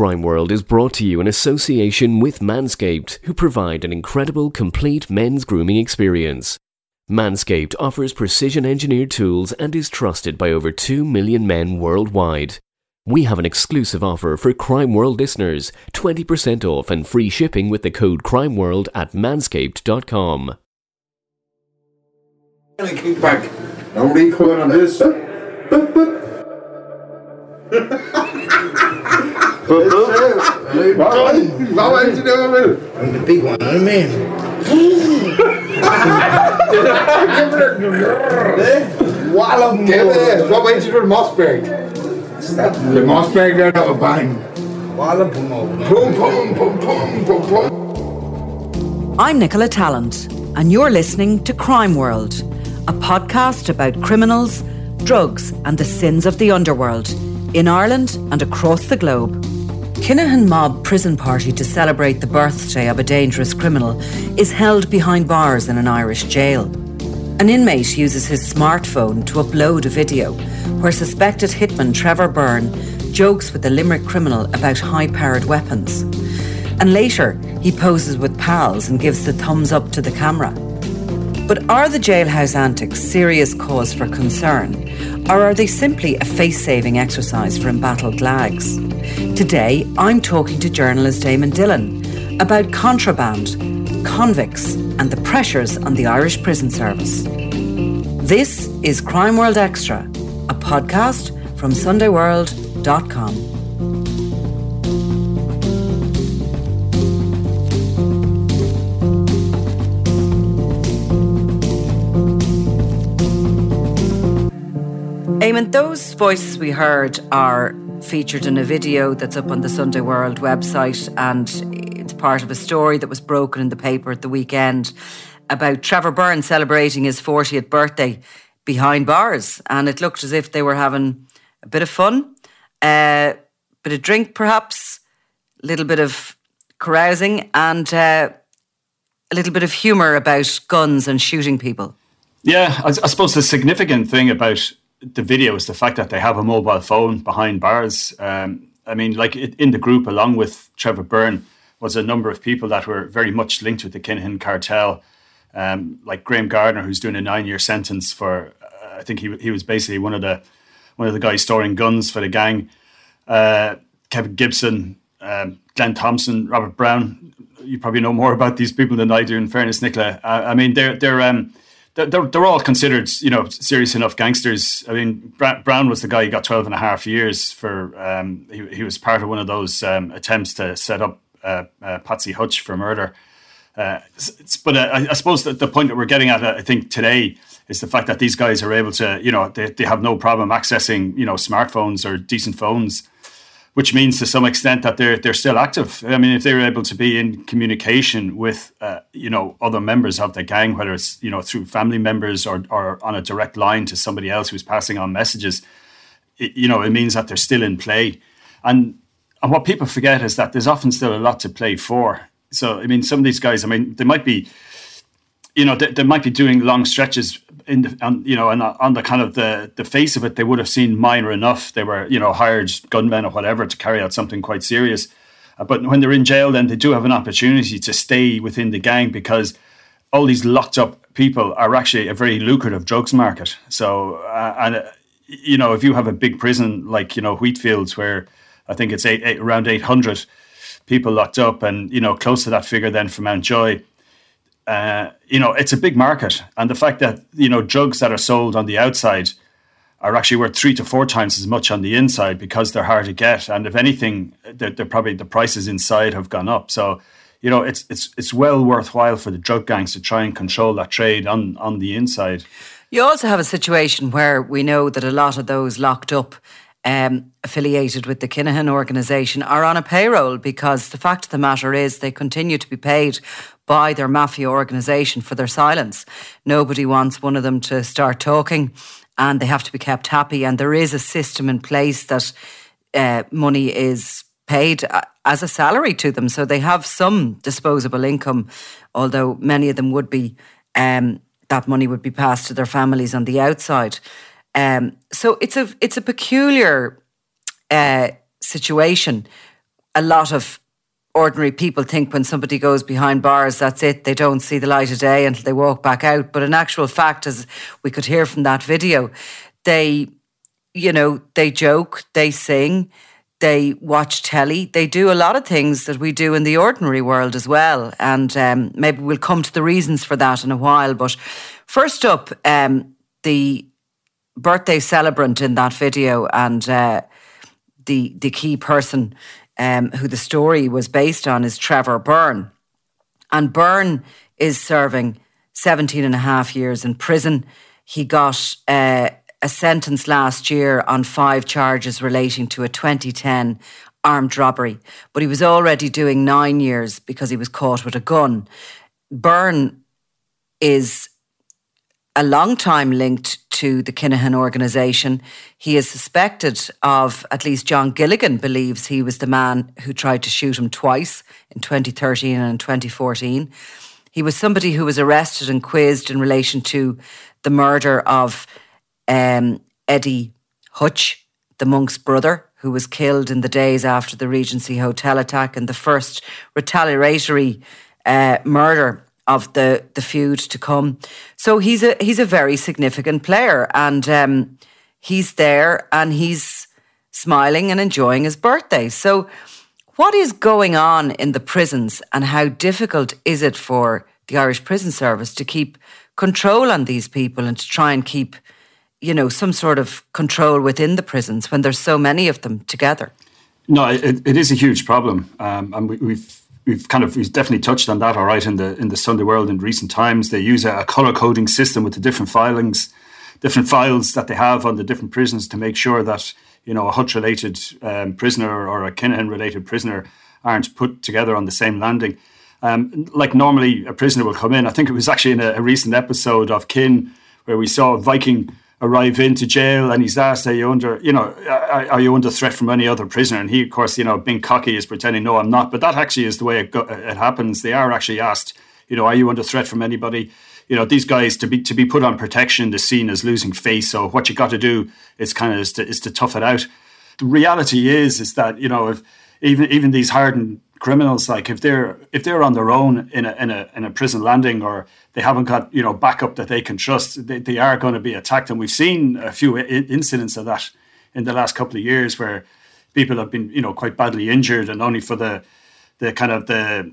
Crime World is brought to you in association with Manscaped, who provide an incredible, complete men's grooming experience. Manscaped offers precision-engineered tools and is trusted by over 2 million men worldwide. We have an exclusive offer for Crime World listeners, 20% off and free shipping with the code CRIMEWORLD at manscaped.com. Kick back. No recoil on this. I'm the big one, I'm the man. Wallop, get it. What went you for Mossberg? The Mossberg don't have a bang. Wallop, boom, boom, boom, boom, boom, boom. I'm Nicola Tallant, and you're listening to Crime World, a podcast about criminals, drugs, and the sins of the underworld in Ireland and across the globe. Kinahan mob prison party to celebrate the birthday of a dangerous criminal is held behind bars in an Irish jail. An inmate uses his smartphone to upload a video where suspected hitman Trevor Byrne jokes with the Limerick criminal about high-powered weapons. And later, he poses with pals and gives the thumbs up to the camera. But are the jailhouse antics serious cause for concern, or are they simply a face-saving exercise for embattled lags? Today, I'm talking to journalist Damon Dillon about contraband, convicts, and the pressures on the Irish prison service. This is Crime World Extra, a podcast from SundayWorld.com. Eamon, those voices we heard are featured in a video that's up on the Sunday World website, and it's part of a story that was broken in the paper at the weekend about Trevor Byrne celebrating his 40th birthday behind bars, and it looked as if they were having a bit of fun, a bit of drink perhaps, a little bit of carousing, and a little bit of humour about guns and shooting people. Yeah, I suppose the significant thing about the video is the fact that they have a mobile phone behind bars. In the group, along with Trevor Byrne, was a number of people that were very much linked with the Kinahan cartel, like Graham Gardner, who's doing a 9-year sentence for, I think he was basically one of the guys storing guns for the gang. Kevin Gibson, Glenn Thompson, Robert Brown. You probably know more about these people than I do, in fairness, Nicola. They're all considered, serious enough gangsters. I mean, Brown was the guy who got 12 and a half years for, he was part of one of those attempts to set up Patsy Hutch for murder. But I suppose that the point that we're getting at, I think, today is the fact that these guys are able to, they have no problem accessing, smartphones or decent phones, which means to some extent that they're still active. I mean, if they were able to be in communication with, other members of the gang, whether it's, through family members or on a direct line to somebody else who's passing on messages, it means that they're still in play. And what people forget is that there's often still a lot to play for. So, I mean, some of these guys, they might be, they might be doing long stretches on the face of it, they would have seemed minor enough. They were, hired gunmen or whatever to carry out something quite serious. But when they're in jail, then they do have an opportunity to stay within the gang, because all these locked up people are actually a very lucrative drugs market. So, if you have a big prison like, Wheatfield, where I think it's around 800 people locked up, and, close to that figure then for Mountjoy, it's a big market. And the fact that, drugs that are sold on the outside are actually worth 3 to 4 times as much on the inside, because they're hard to get. And if anything, they're probably the prices inside have gone up. So, it's well worthwhile for the drug gangs to try and control that trade on the inside. You also have a situation where we know that a lot of those locked up affiliated with the Kinahan organisation are on a payroll, because the fact of the matter is they continue to be paid by their mafia organisation for their silence. Nobody wants one of them to start talking, and they have to be kept happy, and there is a system in place that money is paid as a salary to them, so they have some disposable income, although many of them would be, that money would be passed to their families on the outside. So it's a peculiar situation a lot of ordinary people think when somebody goes behind bars, that's it, they don't see the light of day until they walk back out. But in actual fact, as we could hear from that video, they joke, they sing, they watch telly, they do a lot of things that we do in the ordinary world as well. And maybe we'll come to the reasons for that in a while. But first up, the birthday celebrant in that video and the key person who the story was based on is Trevor Byrne. And Byrne is serving 17 and a half years in prison. He got a sentence last year on 5 charges relating to a 2010 armed robbery, but he was already doing 9 years because he was caught with a gun. Byrne is a long time linked to the Kinahan organisation. He is suspected of, at least John Gilligan believes he was the man who tried to shoot him twice in 2013 and in 2014. He was somebody who was arrested and quizzed in relation to the murder of Eddie Hutch, the monk's brother, who was killed in the days after the Regency Hotel attack and the first retaliatory murder of the feud to come. So he's a very significant player, and he's there and he's smiling and enjoying his birthday. So what is going on in the prisons, and how difficult is it for the Irish Prison Service to keep control on these people and to try and keep some sort of control within the prisons when there's so many of them together? No, it is a huge problem, and we've definitely touched on that. All right, in the Sunday World in recent times, they use a colour coding system with the different files that they have on the different prisons to make sure that a Hutch related prisoner or a Kinahan related prisoner aren't put together on the same landing. Like normally, a prisoner will come in. I think it was actually in a recent episode of Kin where we saw Viking arrive into jail, and he's asked, are you under threat from any other prisoner? And he, of course, being cocky, is pretending, no, I'm not. But that actually is the way it happens. They are actually asked, are you under threat from anybody? These guys, to be put on protection, is seen as losing face. So what you got to do is to tough it out. The reality is that if even these hardened criminals, like if they're on their own in a prison landing, or they haven't got backup that they can trust, they are going to be attacked. And we've seen a few incidents of that in the last couple of years, where people have been quite badly injured, and only for the kind of the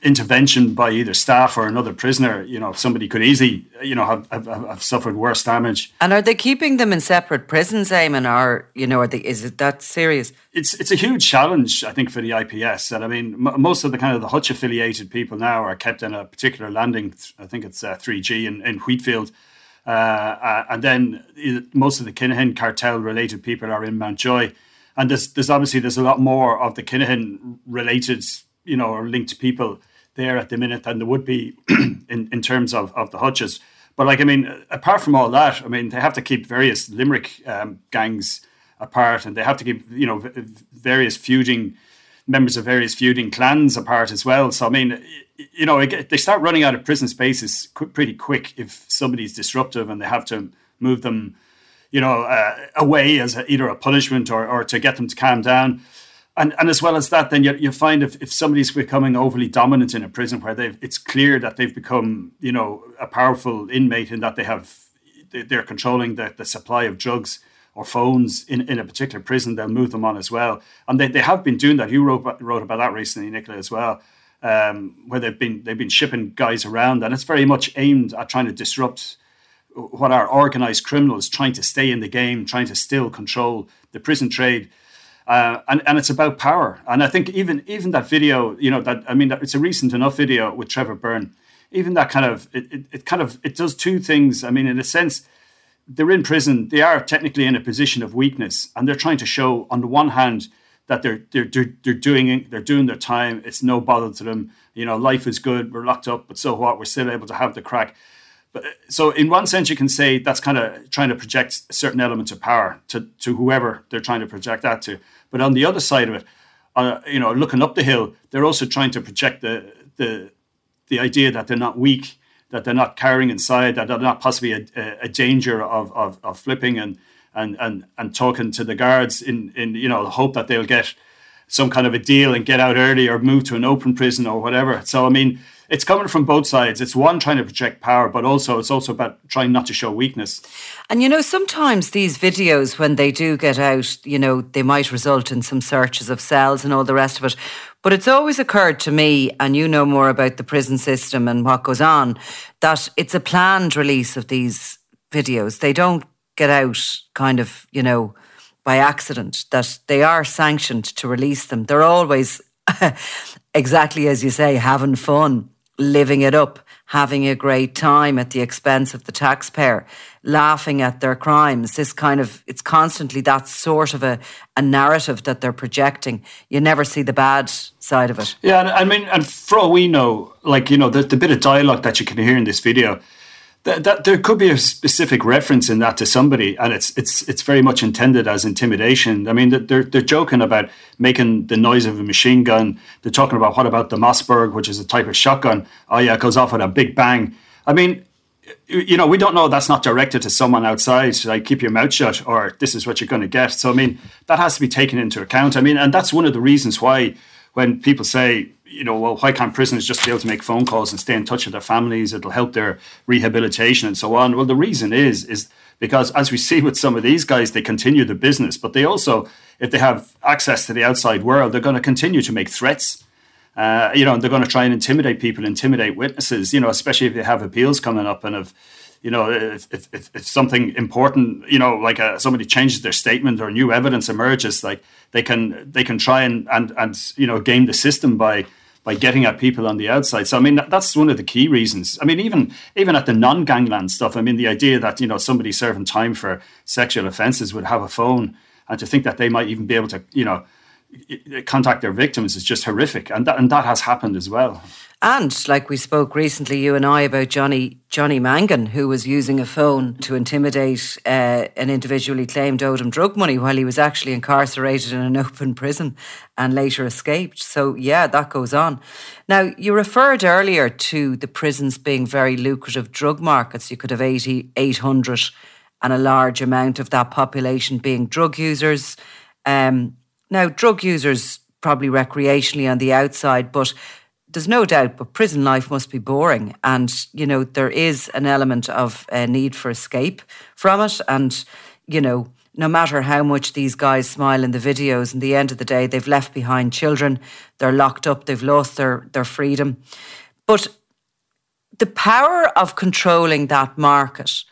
intervention by either staff or another prisoner, somebody could easily have suffered worse damage. And are they keeping them in separate prisons, Eamon, or is it that serious? It's a huge challenge, I think, for the IPS. And I mean, most of the kind of the Hutch affiliated people now are kept in a particular landing. I think it's 3G in Wheatfield, and then most of the Kinahan cartel related people are in Mountjoy. And there's a lot more of the Kinahan related, or linked people there at the minute than there would be in terms of the Hutches. But apart from all that, they have to keep various Limerick gangs apart, and they have to keep various feuding clans apart as well. So they start running out of prison spaces pretty quick if somebody's disruptive, and they have to move them away as either a punishment or to get them to calm down. And as well as that, then you find if somebody's becoming overly dominant in a prison where it's clear that they've become, a powerful inmate, in that they're controlling the supply of drugs or phones in a particular prison, they'll move them on as well. And they have been doing that. You wrote about that recently, Nicola, as well, where they've been shipping guys around, and it's very much aimed at trying to disrupt what are organised criminals trying to stay in the game, trying to still control the prison trade. And it's about power. And I think even that video, it's a recent enough video with Trevor Byrne. Even that kind of it does two things. In a sense, they're in prison. They are technically in a position of weakness, and they're trying to show, on the one hand, that they're doing their time. It's no bother to them. Life is good. We're locked up, but so what? We're still able to have the crack. But so in one sense, you can say that's kind of trying to project a certain element of power to whoever they're trying to project that to. But on the other side of it, looking up the hill, they're also trying to project the idea that they're not weak, that they're not cowering inside, that they're not possibly a danger of flipping and talking to the guards in the hope that they'll get some kind of a deal and get out early or move to an open prison or whatever. So, I mean, it's coming from both sides. It's one trying to project power, but also it's also about trying not to show weakness. And, you know, sometimes these videos, when they do get out, you know, they might result in some searches of cells and all the rest of it. But it's always occurred to me, and you know more about the prison system and what goes on, that it's a planned release of these videos. They don't get out kind of, you know, by accident, that they are sanctioned to release them. They're always, exactly as you say, having fun, living it up, having a great time at the expense of the taxpayer, laughing at their crimes. This kind of, it's constantly that sort of a narrative that they're projecting. You never see the bad side of it. Yeah, I mean, and for all we know, like, you know, the bit of dialogue that you can hear in this video, that there could be a specific reference in that to somebody, and it's very much intended as intimidation. I mean, they're joking about making the noise of a machine gun. They're talking about, what about the Mossberg, which is a type of shotgun? Oh yeah, it goes off with a big bang. I mean, you know, we don't know that's not directed to someone outside, like, keep your mouth shut, or this is what you're going to get. So, I mean, that has to be taken into account. I mean, and that's one of the reasons why when people say, you know, well, why can't prisoners just be able to make phone calls and stay in touch with their families? It'll help their rehabilitation and so on. Well, the reason is because, as we see with some of these guys, they continue the business, but they also, if they have access to the outside world, they're going to continue to make threats. You know, they're going to try and intimidate people, intimidate witnesses, you know, especially if they have appeals coming up, and if, you know, if something important, you know, like somebody changes their statement or new evidence emerges, like they can try and you know, game the system by getting at people on the outside. So, I mean, that's one of the key reasons. I mean, even at the non-gangland stuff, I mean, the idea that, you know, somebody serving time for sexual offences would have a phone, and to think that they might even be able to, you know, contact their victims is just horrific. And that has happened as well. And like we spoke recently, you and I, about Johnny Mangan, who was using a phone to intimidate an individually claimed owed him drug money while he was actually incarcerated in an open prison and later escaped. So, yeah, that goes on. Now, you referred earlier to the prisons being very lucrative drug markets. You could have 800 and a large amount of that population being drug users. Now, drug users probably recreationally on the outside, but there's no doubt, but prison life must be boring. And, you know, there is an element of a need for escape from it. And, you know, no matter how much these guys smile in the videos, in the end of the day, they've left behind children. They're locked up. They've lost their freedom. But the power of controlling that market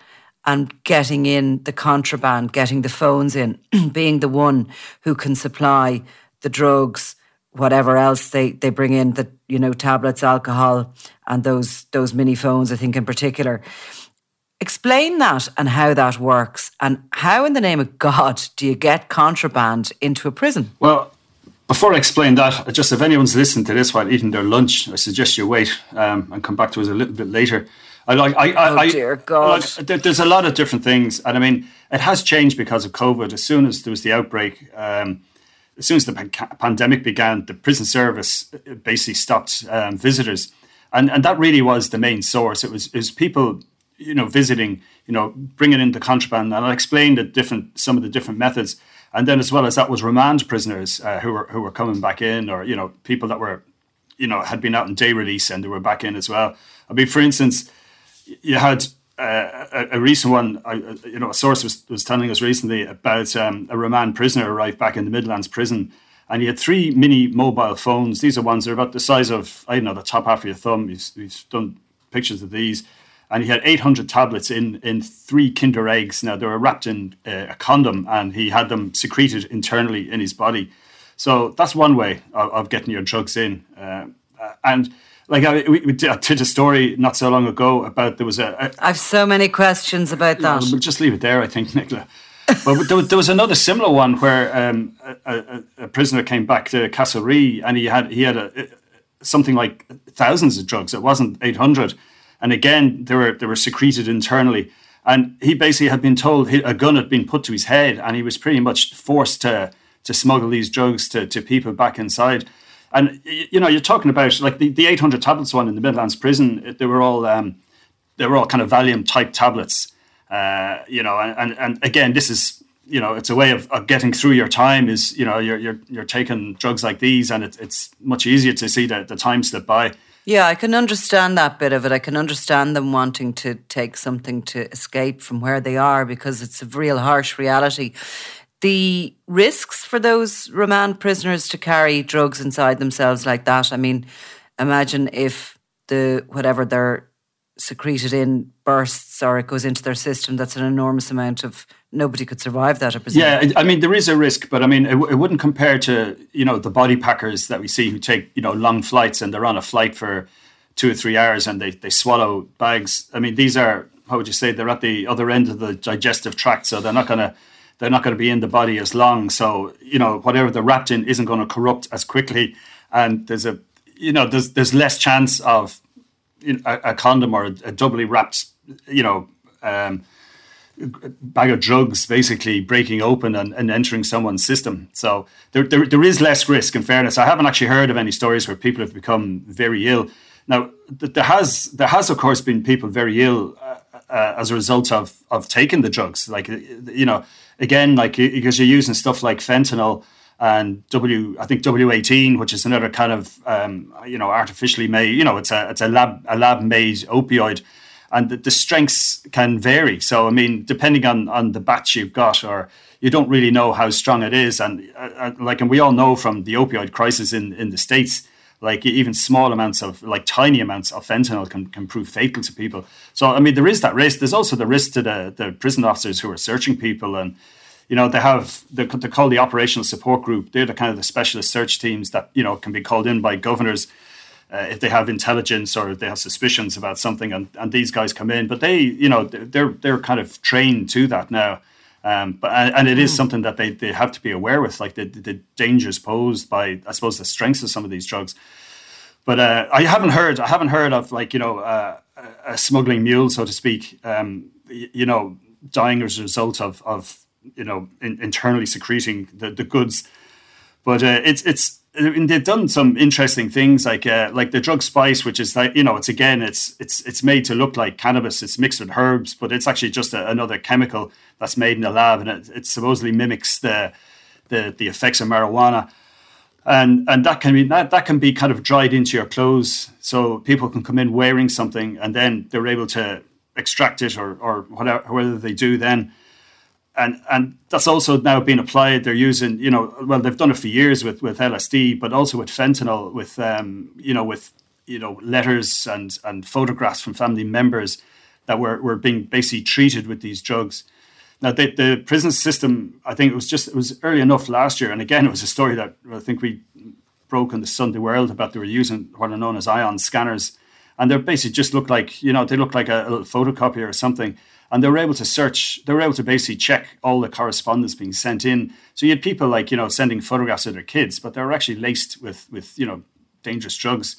and getting in the contraband, getting the phones in, being the one who can supply the drugs, whatever else they bring in, the, you know, tablets, alcohol, and those mini phones, I think, in particular. Explain that and how that works, and how in the name of God do you get contraband into a prison? Well, before I explain that, just if anyone's listening to this while eating their lunch, I suggest you wait and come back to us a little bit later. Dear God. There's a lot of different things, and I mean, it has changed because of COVID. As soon as there was the outbreak, as soon as the pandemic began, the prison service basically stopped visitors, and that really was the main source. It was people, you know, visiting, you know, bringing in the contraband, and I explained some of the different methods, and then as well as that was remand prisoners who were coming back in, or, you know, people that were, you know, had been out on day release and they were back in as well. I mean, for instance, you had a recent one, you know, a source was telling us recently about a remand prisoner arrived back in the Midlands prison, and he had three mini mobile phones. These are ones that are about the size of, I don't know, the top half of your thumb. We've done pictures of these. And he had 800 tablets in three Kinder eggs. Now, they were wrapped in a condom, and he had them secreted internally in his body. So that's one way of getting your drugs in. We did a story not so long ago about there was a... I have so many questions about that. We'll just leave it there, I think, Nicola. But there was another similar one where a prisoner came back to Castlereagh, and he had something like thousands of drugs. It wasn't 800, and again they were secreted internally. And he basically had been told a gun had been put to his head, and he was pretty much forced to smuggle these drugs to people back inside. And, you know, you're talking about, like, the 800 tablets one in the Midlands prison, they were all kind of Valium type tablets, you know, and again, this is you know, it's a way of getting through your time is, you know, you're taking drugs like these, and it's much easier to see the time slip by. Yeah, I can understand that bit of it. I can understand them wanting to take something to escape from where they are, because it's a real harsh reality. The risks for those remand prisoners to carry drugs inside themselves like that, I mean, imagine if whatever they're secreted in bursts or it goes into their system, that's an enormous amount of... Nobody could survive that, I presume. Yeah, I mean, there is a risk, but I mean, it wouldn't compare to, you know, the body packers that we see who take, you know, long flights, and they're on a flight for 2 or 3 hours and they swallow bags. I mean, these are, how would you say, they're at the other end of the digestive tract, so they're not going to be in the body as long. So, you know, whatever they're wrapped in isn't going to corrupt as quickly, and there's less chance of, you know, a condom or a doubly wrapped, you know, bag of drugs basically breaking open and entering someone's system. So there is less risk, in fairness. I haven't actually heard of any stories where people have become very ill. Now, there has of course been people very ill as a result of taking the drugs. Like, you know, again, like, because you're using stuff like fentanyl and I think W18, which is another kind of, you know, artificially made, you know, it's a lab made opioid. And the strengths can vary. So, I mean, depending on the batch you've got, or you don't really know how strong it is. And and we all know from the opioid crisis in the States, like, even small amounts of, like, tiny amounts of fentanyl can prove fatal to people. So, I mean, there is that risk. There's also the risk to the prison officers who are searching people. And, you know, they're called the operational support group. They're the kind of the specialist search teams that, you know, can be called in by governors if they have intelligence or if they have suspicions about something, and these guys come in, but they, you know, they're kind of trained to that now, but it is something that they have to be aware with, like the dangers posed by, I suppose, the strengths of some of these drugs. But I haven't heard of, like, you know, a smuggling mule, so to speak, you know, dying as a result of you know, internally secreting the goods. But it's. And they've done some interesting things, like the drug spice, which is, like, you know, it's made to look like cannabis. It's mixed with herbs, but it's actually just another chemical that's made in a lab, and it supposedly mimics the effects of marijuana, and that can be kind of dried into your clothes, so people can come in wearing something, and then they're able to extract it or whatever they do then. And that's also now being applied. They're using, you know, well, they've done it for years with LSD, but also with fentanyl, with letters and photographs from family members that were being basically treated with these drugs. Now, the prison system, I think it was early enough last year. And again, it was a story that I think we broke in the Sunday World about, they were using what are known as ion scanners. And they basically just look like, you know, they look like a little photocopier or something. And they were able to search, they were able to basically check all the correspondence being sent in. So you had people, like, you know, sending photographs of their kids, but they were actually laced with you know, dangerous drugs.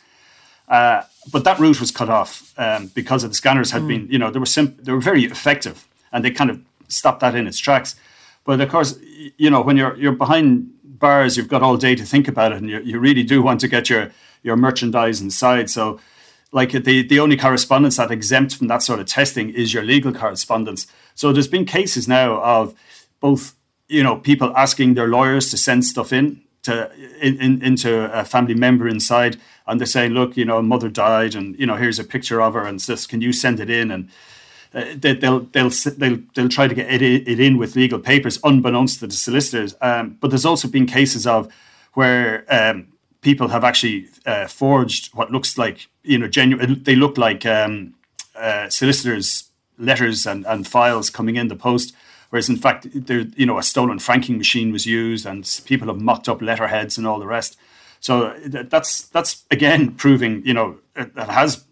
But that route was cut off because of the scanners had been, you know, they were very effective, and they kind of stopped that in its tracks. But of course, you know, when you're behind bars, you've got all day to think about it, and you really do want to get your merchandise inside. So, like, the only correspondence that exempt from that sort of testing is your legal correspondence. So there's been cases now of both, you know, people asking their lawyers to send stuff into a family member inside, and they're saying, look, you know, mother died, and, you know, here's a picture of her, and says, can you send it in? And they'll try to get it in with legal papers, unbeknownst to the solicitors. But there's also been cases of where people have actually forged what looks like, you know, genuine. They look like solicitors' letters and files coming in the post, whereas in fact, you know, a stolen franking machine was used, and people have mocked up letterheads and all the rest. So that's again proving, you know, that has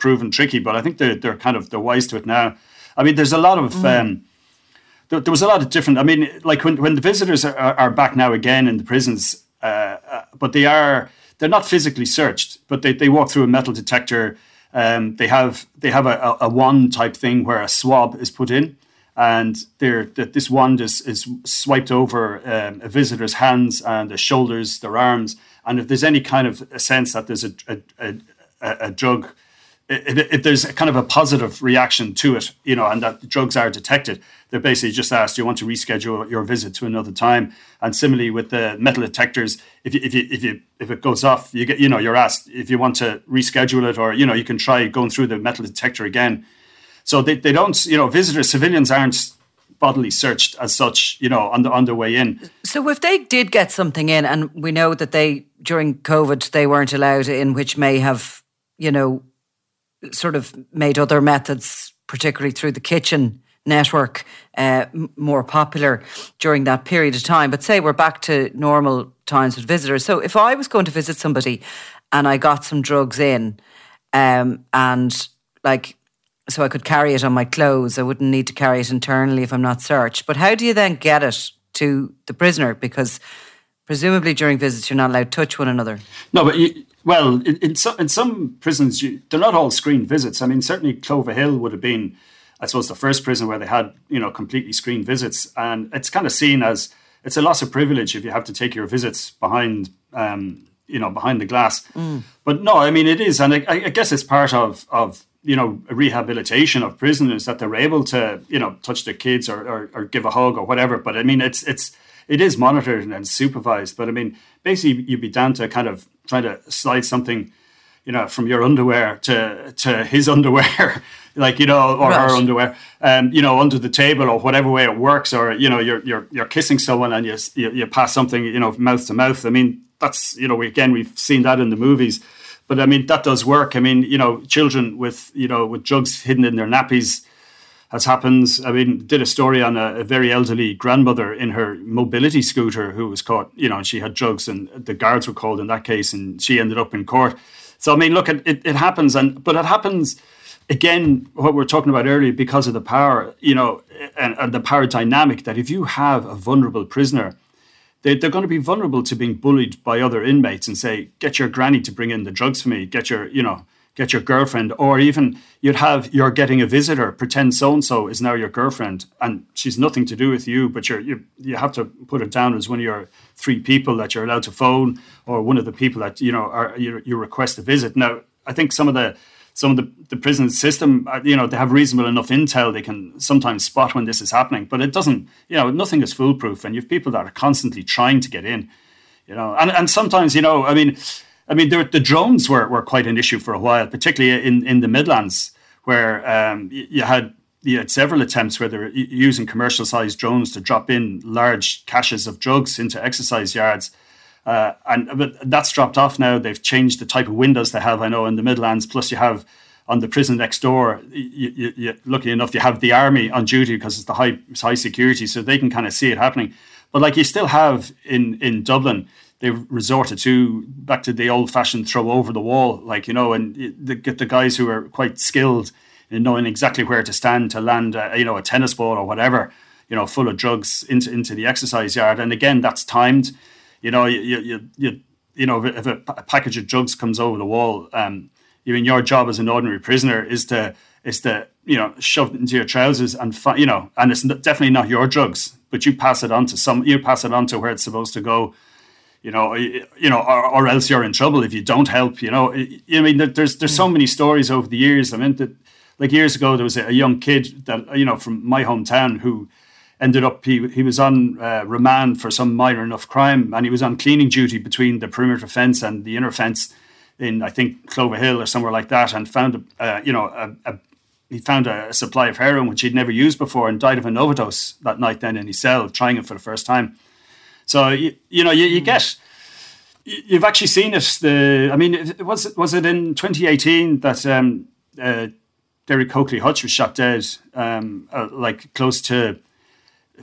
proven tricky. But I think they're wise to it now. I mean, there's a lot of. There was a lot of different. I mean, like when the visitors are back now again in the prisons. But they're not physically searched, but they walk through a metal detector. They have a wand type thing where a swab is put in, and this wand is swiped over a visitor's hands and their shoulders, their arms. And if there's any kind of a sense that there's a drug if there's a kind of a positive reaction to it, you know, and that the drugs are detected, they're basically just asked, do you want to reschedule your visit to another time? And similarly with the metal detectors, if it goes off, you get, you know, you're asked if you want to reschedule it, or, you know, you can try going through the metal detector again. So they don't, you know, visitors, civilians aren't bodily searched as such, you know, on their way in. So if they did get something in, and we know that they, during COVID, they weren't allowed in, which may have, you know, sort of made other methods, particularly through the kitchen network, more popular during that period of time. But say we're back to normal times with visitors. So if I was going to visit somebody and I got some drugs in, and like, so I could carry it on my clothes, I wouldn't need to carry it internally if I'm not searched. But how do you then get it to the prisoner? Because presumably during visits, you're not allowed to touch one another. No, but well, in some prisons, they're not all screened visits. I mean, certainly Clover Hill would have been, I suppose, the first prison where they had, you know, completely screened visits. And it's kind of seen as, it's a loss of privilege if you have to take your visits behind, you know, behind the glass. Mm. But no, I mean, it is. And I guess it's part of, you know, rehabilitation of prisoners that they're able to, you know, touch their kids or give a hug or whatever. But I mean, it is monitored and supervised. But I mean, basically you'd be down to kind of trying to slide something, you know, from your underwear to his underwear, like, you know, or her underwear, you know, under the table or whatever way it works. Or, you know, you're kissing someone and you pass something, you know, mouth to mouth. I mean, that's, you know, we've seen that in the movies. But I mean, that does work. I mean, you know, children with drugs hidden in their nappies has happened. I mean, did a story on a very elderly grandmother in her mobility scooter who was caught, you know, and she had drugs, and the guards were called in that case, and she ended up in court. So, I mean, look, it happens, but it happens, again, what we were talking about earlier, because of the power, you know, and the power dynamic, that if you have a vulnerable prisoner, they're going to be vulnerable to being bullied by other inmates and say, get your granny to bring in the drugs for me, get your girlfriend, or even you're getting a visitor, pretend so-and-so is now your girlfriend and she's nothing to do with you, but you have to put her down as one of your three people that you're allowed to phone, or one of the people that, you know, you request a visit. Now, I think some of the prison system, you know, they have reasonable enough intel. They can sometimes spot when this is happening, but it doesn't, you know, nothing is foolproof. And you have people that are constantly trying to get in, you know, and sometimes, you know, I mean, the drones were quite an issue for a while, particularly in the Midlands, where you had several attempts where they were using commercial-sized drones to drop in large caches of drugs into exercise yards. But that's dropped off now. They've changed the type of windows they have, I know, in the Midlands. Plus you have on the prison next door, luckily enough, you have the army on duty because it's the high security, so they can kind of see it happening. But like you still have in Dublin, they've resorted back to the old-fashioned throw over the wall, like, you know, and get the guys who are quite skilled in knowing exactly where to stand to land, you know, a tennis ball or whatever, you know, full of drugs into the exercise yard. And again, that's timed. You know, you know, if a package of drugs comes over the wall, I mean, your job as an ordinary prisoner is to you know, shove it into your trousers and you know, and it's definitely not your drugs, but you pass it on to where it's supposed to go, you know, or else you're in trouble if you don't help. You know, I mean, there's so many stories over the years. I mean, like years ago, there was a young kid that, you know, from my hometown who ended up, he was on remand for some minor enough crime, and he was on cleaning duty between the perimeter fence and the inner fence in, I think, Clover Hill or somewhere like that, and found he found a supply of heroin which he'd never used before, and died of an overdose that night then in his cell, trying it for the first time. So you've actually seen it. I mean, was it in 2018 that Derek Coakley Hutch was shot dead, like close to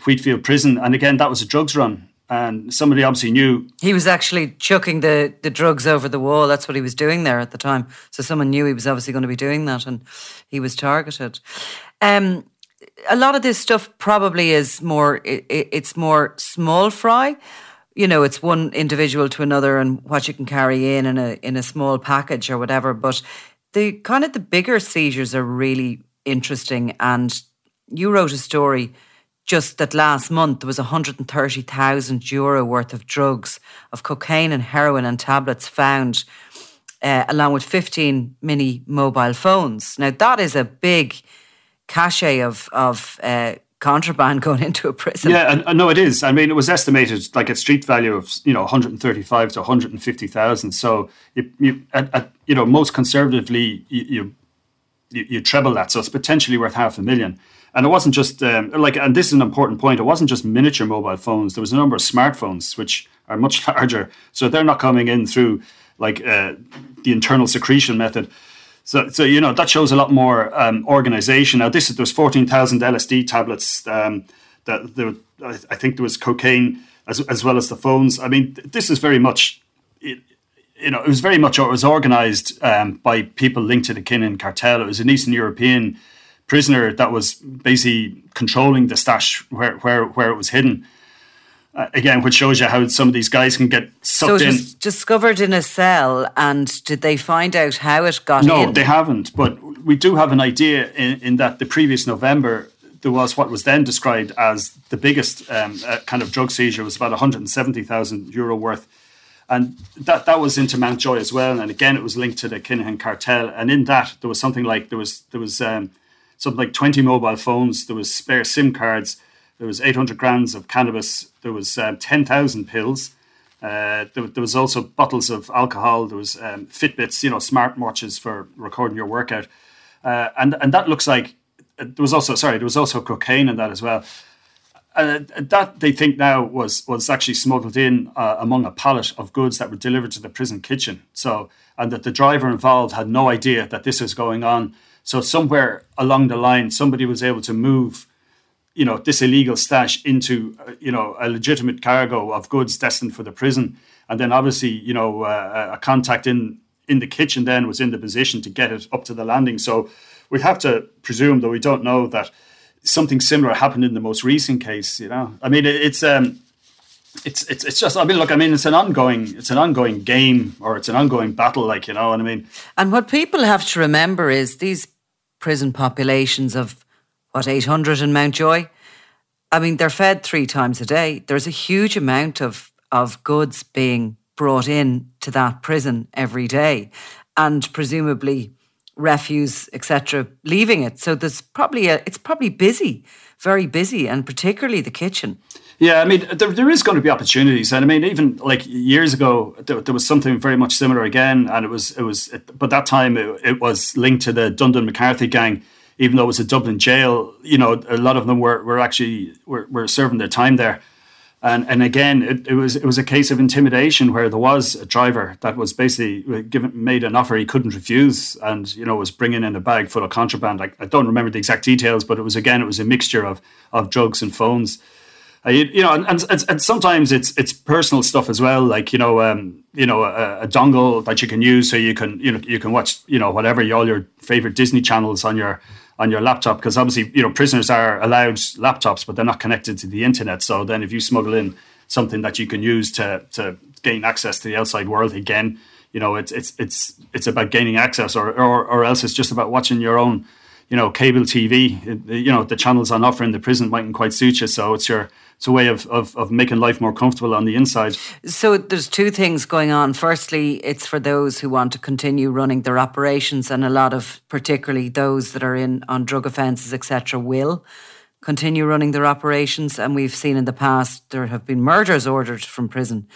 Wheatfield prison, and again that was a drugs run, and somebody obviously knew he was actually chucking the drugs over the wall. That's what he was doing there at the time, so someone knew he was obviously going to be doing that, and he was targeted. A lot of this stuff probably is more it's more small fry, you know, it's one individual to another and what you can carry in a small package or whatever, but the kind of the bigger seizures are really interesting. And you wrote a story just that last month there was €130,000 worth of drugs, of cocaine and heroin and tablets found along with 15 mini mobile phones. Now, that is a big cachet of contraband going into a prison. Yeah, and no, it is. I mean, it was estimated like at street value of, you know, 135 to 150,000. So, you know, most conservatively, you treble that. So it's potentially worth 500,000. And it wasn't just and this is an important point. It wasn't just miniature mobile phones. There was a number of smartphones which are much larger. So they're not coming in through the internal secretion method. So you know, that shows a lot more organization. Now, there's 14,000 LSD tablets. That there, I think there was cocaine as well as the phones. I mean, this is very much, it was organized by people linked to the Kinahan cartel. It was an Eastern European prisoner that was basically controlling the stash where it was hidden. Again, which shows you how some of these guys can get sucked in. So it was discovered in a cell, and did they find out how it got in? No, they haven't, but we do have an idea in that the previous November, there was what was then described as the biggest kind of drug seizure. It was about €170,000 worth, and that was into Mountjoy as well, and again, it was linked to the Kinahan cartel, and in that, there was something like, something like 20 mobile phones, there was spare SIM cards, there was 800 grams of cannabis. There was 10,000 pills. There was also bottles of alcohol. There was Fitbits, you know, smartwatches for recording your workout. And that looks like there was also cocaine in that as well. That they think now was actually smuggled in among a pallet of goods that were delivered to the prison kitchen. So, and that the driver involved had no idea that this was going on. So somewhere along the line, somebody was able to move, you know, this illegal stash into, you know, a legitimate cargo of goods destined for the prison. And then obviously, you know, a contact in the kitchen then was in the position to get it up to the landing. So we have to presume, though we don't know, that something similar happened in the most recent case, you know. I mean, it's just, I mean, look, I mean, it's an ongoing game, or it's an ongoing battle, like, you know what I mean. And what people have to remember is these prison populations of, 800 in Mountjoy? I mean, they're fed 3 times a day. There's a huge amount of goods being brought in to that prison every day, and presumably refuse, etc., leaving it. So there's probably it's probably busy, very busy, and particularly the kitchen. Yeah, I mean, there is going to be opportunities, and I mean, even like years ago, there was something very much similar again, and it was, but that time it was linked to the Dundon McCarthy gang. Even though it was a Dublin jail, you know, a lot of them were actually serving their time there, and again, it was a case of intimidation where there was a driver that was basically made an offer he couldn't refuse, and you know, was bringing in a bag full of contraband. I don't remember the exact details, but it was a mixture of drugs and phones, and sometimes it's personal stuff as well, like a dongle that you can use so you can watch all your favorite Disney channels on your laptop, because obviously, you know, prisoners are allowed laptops, but they're not connected to the internet. So then if you smuggle in something that you can use to gain access to the outside world again, you know, it's about gaining access, or else it's just about watching your own, you know, cable TV. You know, the channels on offer in the prison mightn't quite suit you, so it's a way of making life more comfortable on the inside. So there's 2 things going on. Firstly, it's for those who want to continue running their operations, and a lot of, particularly those that are in on drug offences, etc., will continue running their operations. And we've seen in the past there have been murders ordered from prison.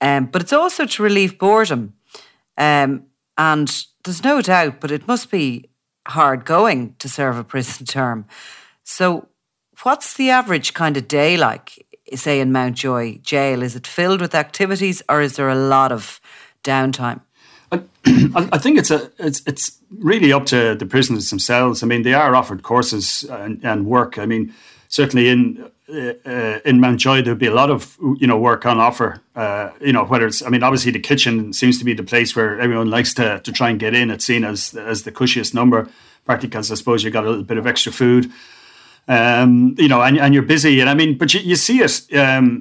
But it's also to relieve boredom. And there's no doubt, but it must be hard going to serve a prison term. So what's the average kind of day like, say, in Mountjoy jail? Is it filled with activities, or is there a lot of downtime? I think it's really up to the prisoners themselves. I mean, they are offered courses and work. I mean, certainly in Mountjoy there'd be a lot of, you know, work on offer. Whether it's, I mean, obviously the kitchen seems to be the place where everyone likes to try and get in. It's seen as the cushiest number, partly because I suppose you got a little bit of extra food. And you're busy, and I mean, but you see it. I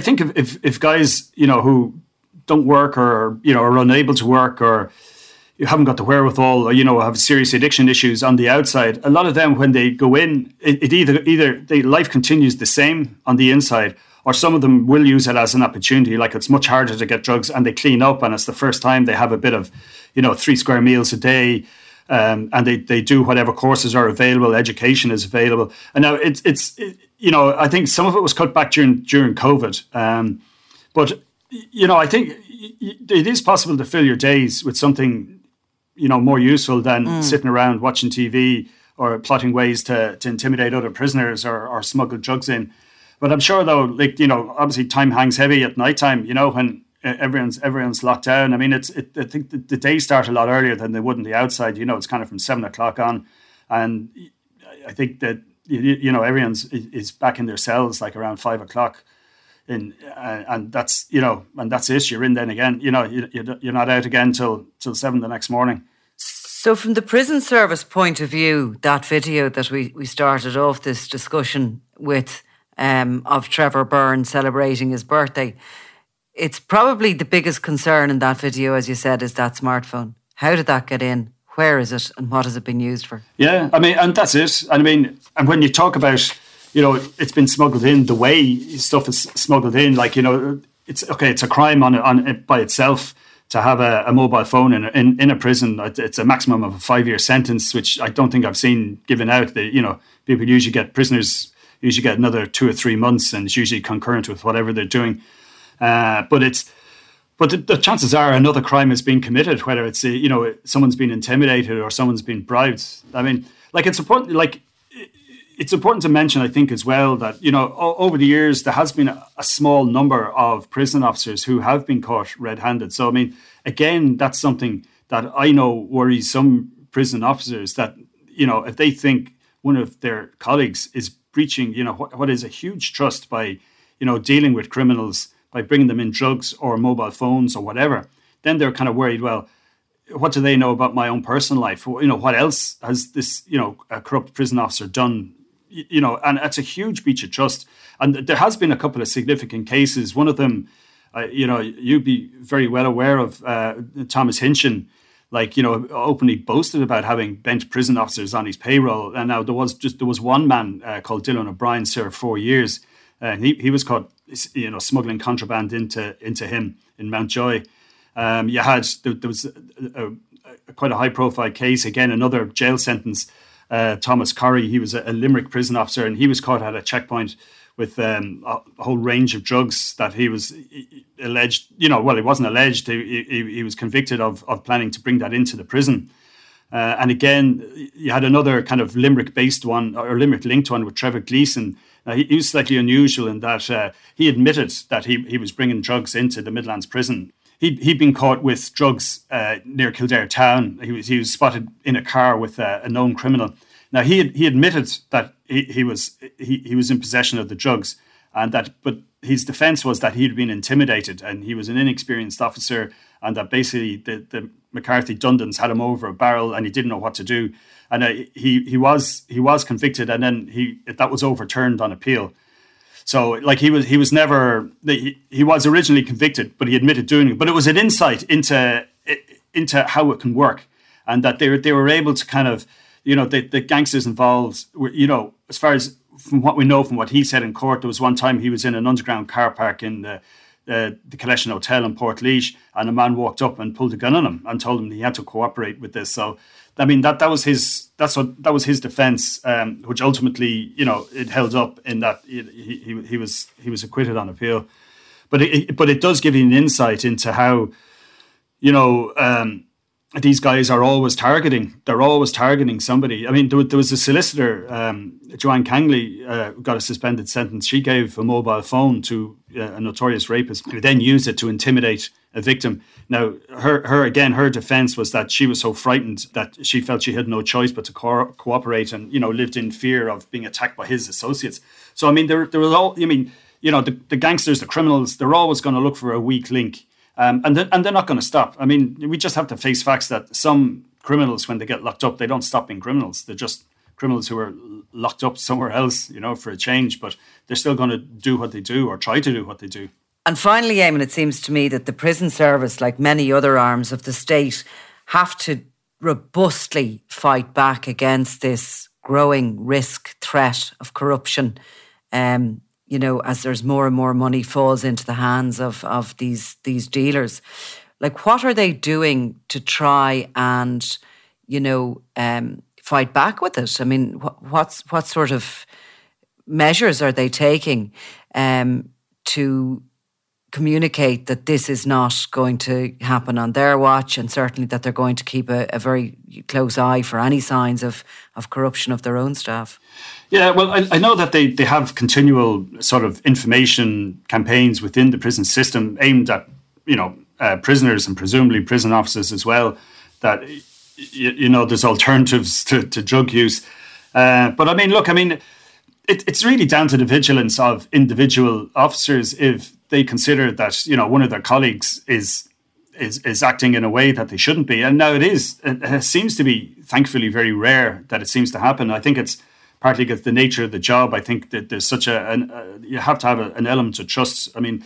think if guys, you know, who don't work, or you know, are unable to work, or you haven't got the wherewithal, or you know, have serious addiction issues on the outside, a lot of them when they go in, it either life continues the same on the inside, or some of them will use it as an opportunity. Like, it's much harder to get drugs and they clean up, and it's the first time they have a bit of, you know, 3 square meals a day. And they do whatever courses are available, education is available. And now it's you know, I think some of it was cut back during COVID. But, you know, I think it is possible to fill your days with something, you know, more useful than sitting around watching TV or plotting ways to intimidate other prisoners or smuggle drugs in. But I'm sure, though, like, you know, obviously time hangs heavy at night time, you know, when everyone's locked down. I mean, I think the days start a lot earlier than they would on the outside. You know, it's kind of from 7 o'clock on. And I think that, you know, everyone's back in their cells like around 5 o'clock. And that's, you know, and that's it. You're in then again, you know, you're not out again till 7 the next morning. So from the prison service point of view, that video that we started off this discussion with, of Trevor Byrne celebrating his birthday, it's probably the biggest concern in that video, as you said, is that smartphone. How did that get in? Where is it? And what has it been used for? Yeah, I mean, and that's it. And I mean, and when you talk about, you know, it's been smuggled in, the way stuff is smuggled in, like, you know, it's a crime on by itself to have a mobile phone in a prison. It's a maximum of a 5-year sentence, which I don't think I've seen given out. You know, people usually get prisoners usually get another 2 or 3 months, and it's usually concurrent with whatever they're doing. But the chances are another crime is being committed, whether it's, you know, someone's been intimidated or someone's been bribed. I mean, like, it's important to mention, I think, as well, that, you know, over the years there has been a small number of prison officers who have been caught red-handed. So I mean, again, that's something that I know worries some prison officers, that, you know, if they think one of their colleagues is breaching, you know, what is a huge trust by, you know, dealing with criminals, by bringing them in drugs or mobile phones or whatever, then they're kind of worried, well, what do they know about my own personal life? You know, what else has this, you know, a corrupt prison officer done? You know, and that's a huge breach of trust. And there has been a couple of significant cases. One of them, you know, you'd be very well aware of, Thomas Hinchin, like, you know, openly boasted about having bent prison officers on his payroll. And now there was one man called Dylan O'Brien, served 4 years. And he was caught, you know, smuggling contraband into him in Mountjoy. You had, there was a quite a high profile case, again, another jail sentence. Thomas Corrie, he was a Limerick prison officer, and he was caught at a checkpoint with a whole range of drugs that he was alleged, you know, well, he wasn't alleged, he was convicted of planning to bring that into the prison. And again, you had another kind of Limerick-based one, or Limerick-linked one, with Trevor Gleeson. He was slightly unusual in that he admitted that he was bringing drugs into the Midlands prison. He'd been caught with drugs near Kildare town. He was spotted in a car with a known criminal. Now he admitted that he was in possession of the drugs, and that, but his defence was that he'd been intimidated and he was an inexperienced officer, and that basically the McCarthy Dundons had him over a barrel and he didn't know what to do. And he was convicted, and then that was overturned on appeal. So like he was never, he was originally convicted, but he admitted doing it. But it was an insight into how it can work, and that they were able to kind of, you know, the gangsters involved were, you know, as far as from what we know from what he said in court, there was one time he was in an underground car park in the Killeshin Hotel in Portlaoise, and a man walked up and pulled a gun on him and told him he had to cooperate with this. So I mean that was his defence, which ultimately, you know, it held up in that he was acquitted on appeal. But it does give you an insight into how, you know, these guys are always targeting. They're always targeting somebody. I mean, there was a solicitor, Joanne Kangley, got a suspended sentence. She gave a mobile phone to a notorious rapist, who then used it to intimidate a victim. Now, her defense was that she was so frightened that she felt she had no choice but to cooperate, and, you know, lived in fear of being attacked by his associates. So, I mean, there was all. I mean, you know, the gangsters, the criminals, they're always going to look for a weak link. And they're not going to stop. I mean, we just have to face facts that some criminals, when they get locked up, they don't stop being criminals. They're just criminals who are locked up somewhere else, you know, for a change. But they're still going to do what they do, or try to do what they do. And finally, Eamon, it seems to me that the prison service, like many other arms of the state, have to robustly fight back against this growing risk, threat of corruption. you know, as there's more and more money falls into the hands of these dealers. Like, what are they doing to try and, you know, fight back with it? I mean, what sort of measures are they taking to communicate that this is not going to happen on their watch, and certainly that they're going to keep a very close eye for any signs of corruption of their own staff? Yeah, well, I know that they have continual sort of information campaigns within the prison system aimed at, you know, prisoners and presumably prison officers as well, that, you know, there's alternatives to drug use. But I mean, look, I mean, it's really down to the vigilance of individual officers if they consider that, you know, one of their colleagues is acting in a way that they shouldn't be. And now it seems to be, thankfully, very rare that it seems to happen. I think it's partly because the nature of the job. I think that there's such you have to have an element of trust. I mean,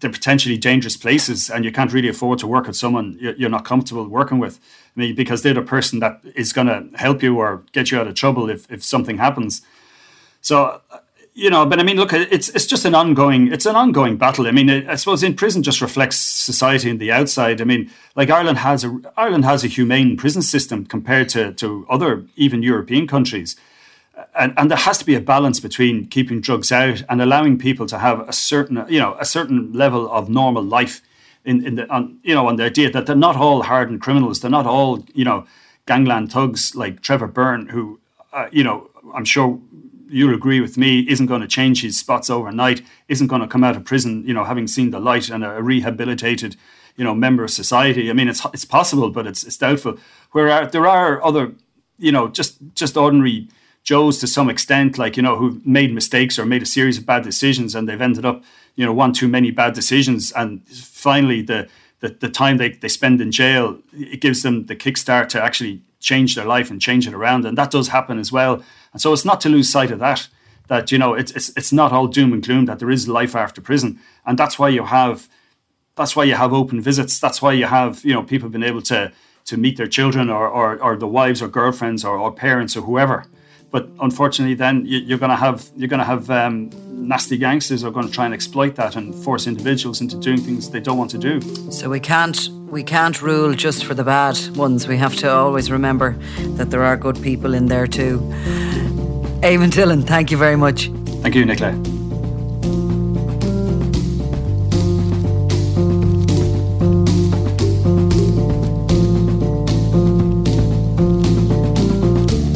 they're potentially dangerous places and you can't really afford to work with someone you're not comfortable working with. I mean, because they're the person that is going to help you or get you out of trouble if something happens. So, you know, but I mean, look, it's just an ongoing battle. I mean, I suppose in prison just reflects society on the outside. I mean, like Ireland has a humane prison system compared to other even European countries. And there has to be a balance between keeping drugs out and allowing people to have a certain level of normal life on the idea that they're not all hardened criminals. They're not all, you know, gangland thugs like Trevor Byrne, who, you know, I'm sure you'll agree with me, isn't going to change his spots overnight, isn't going to come out of prison, you know, having seen the light and a rehabilitated, you know, member of society. I mean, it's possible, but it's doubtful. Where there are other, you know, just ordinary Joes to some extent, like, you know, who made mistakes or made a series of bad decisions, and they've ended up, you know, one too many bad decisions, and finally the time they spend in jail, it gives them the kickstart to actually change their life and change it around, and that does happen as well. And so it's not to lose sight of that, you know, it's not all doom and gloom, that there is life after prison, and that's why you have open visits, that's why you have, you know, people been able to meet their children or the wives or girlfriends or parents or whoever. But unfortunately, then you're going to have nasty gangsters who are going to try and exploit that and force individuals into doing things they don't want to do. So we can't rule just for the bad ones. We have to always remember that there are good people in there too. Eamon Dillon, thank you very much. Thank you, Nicola.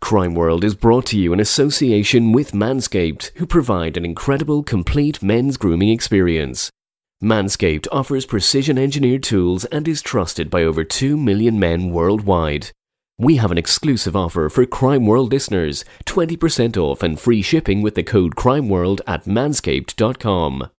Crime World is brought to you in association with Manscaped, who provide an incredible, complete men's grooming experience. Manscaped offers precision-engineered tools and is trusted by over 2 million men worldwide. We have an exclusive offer for Crime World listeners, 20% off and free shipping with the code CRIMEWORLD at manscaped.com.